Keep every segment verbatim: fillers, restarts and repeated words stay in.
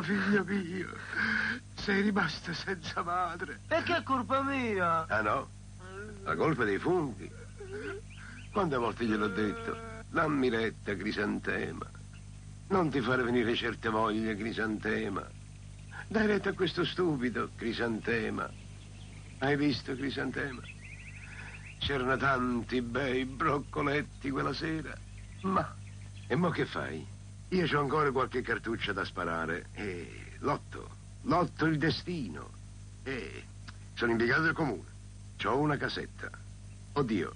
mio figlio mio, sei rimasto senza madre. Perché è colpa mia? Ah no? La colpa dei funghi. Quante volte gliel'ho detto? Dammi retta, Crisantema. Non ti fare venire certe voglie, Crisantema. Dai retta a questo stupido, Crisantema. Hai visto, Crisantema? C'erano tanti bei broccoletti quella sera. Ma, e mo che fai? Io c'ho ancora qualche cartuccia da sparare. E lotto, lotto il destino. E sono impiegato del comune. C'ho una casetta. Oddio,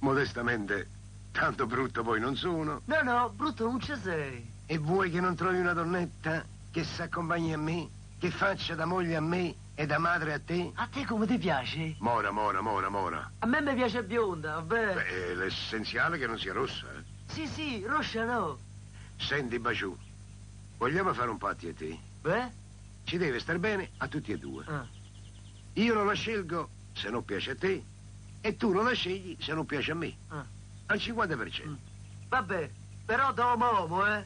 modestamente, tanto brutto poi non sono. No, no, brutto non ci sei. E vuoi che non trovi una donnetta che s'accompagni a me, che faccia da moglie a me e da madre a te? A te come ti piace? Mora, mora, mora, mora. A me mi piace bionda, vabbè. Beh, l'essenziale è che non sia rossa. Sì, sì, rossa no. Senti, Baciù, vogliamo fare un patto io e te? Beh? Ci deve star bene a tutti e due. Ah. Io non la scelgo se non piace a te. E tu non la scegli se non piace a me. Ah. Al cinquanta per cento. Mm. Vabbè, però da uomo a uomo, eh?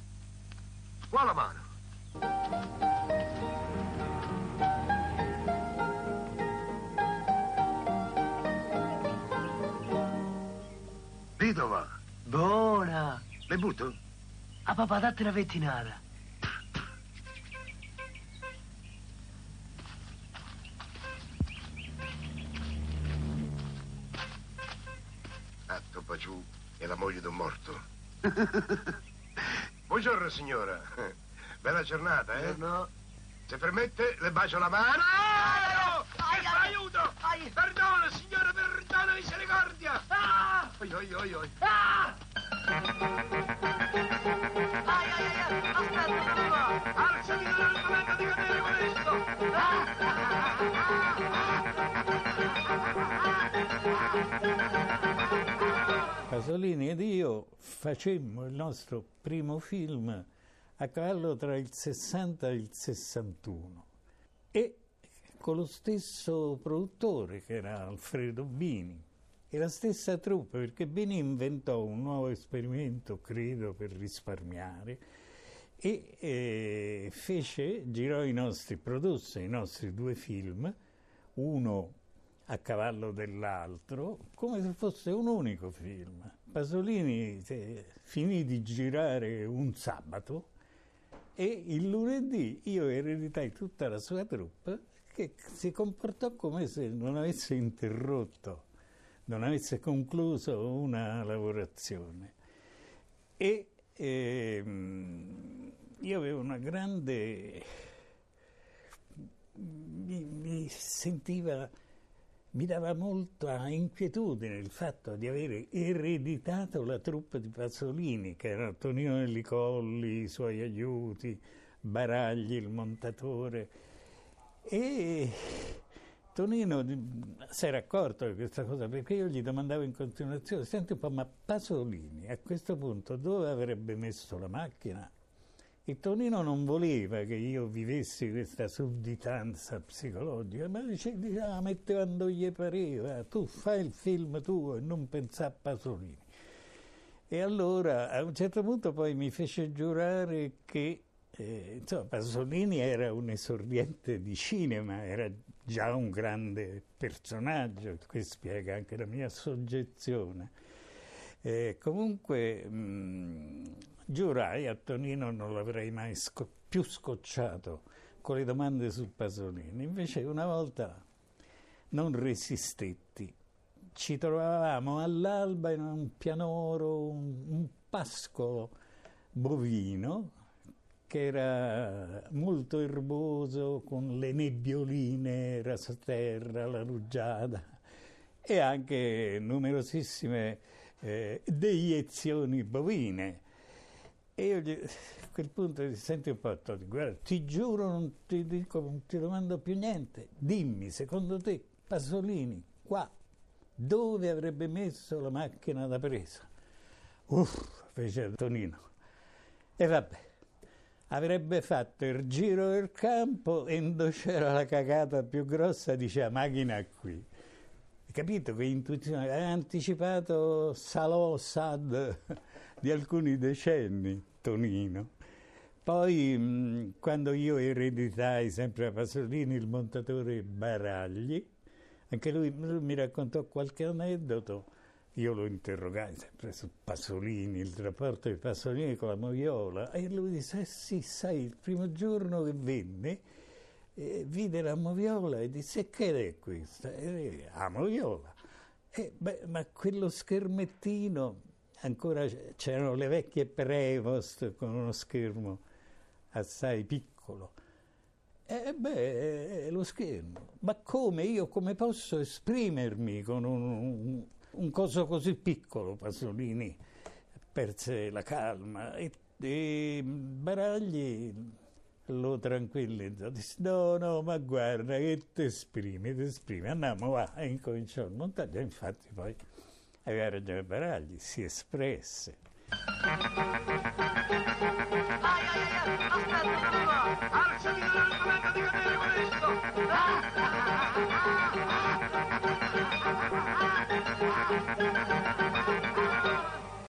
Qua la mano. Dito va. Buona. Le butto? A papà, date una pettinata. Giù è la moglie di un morto. Buongiorno signora, bella giornata, eh? Buongiorno. Se permette le bacio la mano. Aiuto! Aiuto! Aiuto! Perdono signora, perdono, misericordia! Ah! Oi, oi, oi, oi. Ah! Ai, ai, ai, aspetta, tu va! Alzati dal momento di cadere questo! Ah! Pasolini ed io facemmo il nostro primo film a cavallo tra il sessanta e il sessantuno e con lo stesso produttore che era Alfredo Bini e la stessa troupe, perché Bini inventò un nuovo esperimento, credo per risparmiare, e eh, fece, girò i nostri, produsse i nostri due film, uno a cavallo dell'altro, come se fosse un unico film. Pasolini eh, finì di girare un sabato e il lunedì io ereditai tutta la sua troupe, che si comportò come se non avesse interrotto, non avesse concluso una lavorazione. E eh, io avevo una grande... mi, mi sentiva... Mi dava molta inquietudine il fatto di avere ereditato la troupe di Pasolini, che era Tonino Delli Colli, i suoi aiuti, Baragli, il montatore. E Tonino si era accorto di questa cosa, perché io gli domandavo in continuazione: senti un po', ma Pasolini a questo punto dove avrebbe messo la macchina? E Tonino non voleva che io vivessi questa sudditanza psicologica, ma diceva, metteva quando gli pareva, tu fai il film tuo e non pensa a Pasolini. E allora a un certo punto poi mi fece giurare che eh, insomma, Pasolini era un esordiente di cinema, era già un grande personaggio, che spiega anche la mia soggezione. Eh, comunque... Mh, giurai a Tonino non l'avrei mai sco- più scocciato con le domande su Pasolini. Invece una volta non resistetti. Ci trovavamo all'alba in un pianoro, un, un pascolo bovino che era molto erboso, con le nebbioline, rasaterra, la rugiada e anche numerosissime eh, deiezioni bovine. E io gli, a quel punto gli senti un po', guarda, ti giuro non ti dico, non ti domando più niente, dimmi, secondo te Pasolini qua dove avrebbe messo la macchina da presa? Uff, fece Tonino, e vabbè, avrebbe fatto il giro del campo e dove c'era la cagata più grossa diceva macchina qui. Capito che intuizione, ha anticipato Salò, Sad di alcuni decenni Tonino, Poi mh, quando io ereditai sempre a Pasolini il montatore Baragli, anche lui, lui mi raccontò qualche aneddoto. Io lo interrogai sempre su Pasolini, il rapporto di Pasolini con la moviola, e lui disse, eh sì, sai, il primo giorno che venne, eh, vide la moviola e disse, che è questa? E, la moviola. E, beh, ma quello schermettino, ancora c'erano le vecchie Prévost con uno schermo assai piccolo. Eh beh, è lo schermo. Ma come io, come posso esprimermi con un, un, un coso così piccolo? Pasolini perse la calma e, e Baragli lo tranquillizzò. Disse, no, no, ma guarda che ti esprimi, ti esprimi. Andiamo, va. E incominciò il montaggio. Infatti poi aveva ragione Baragli, si espresse.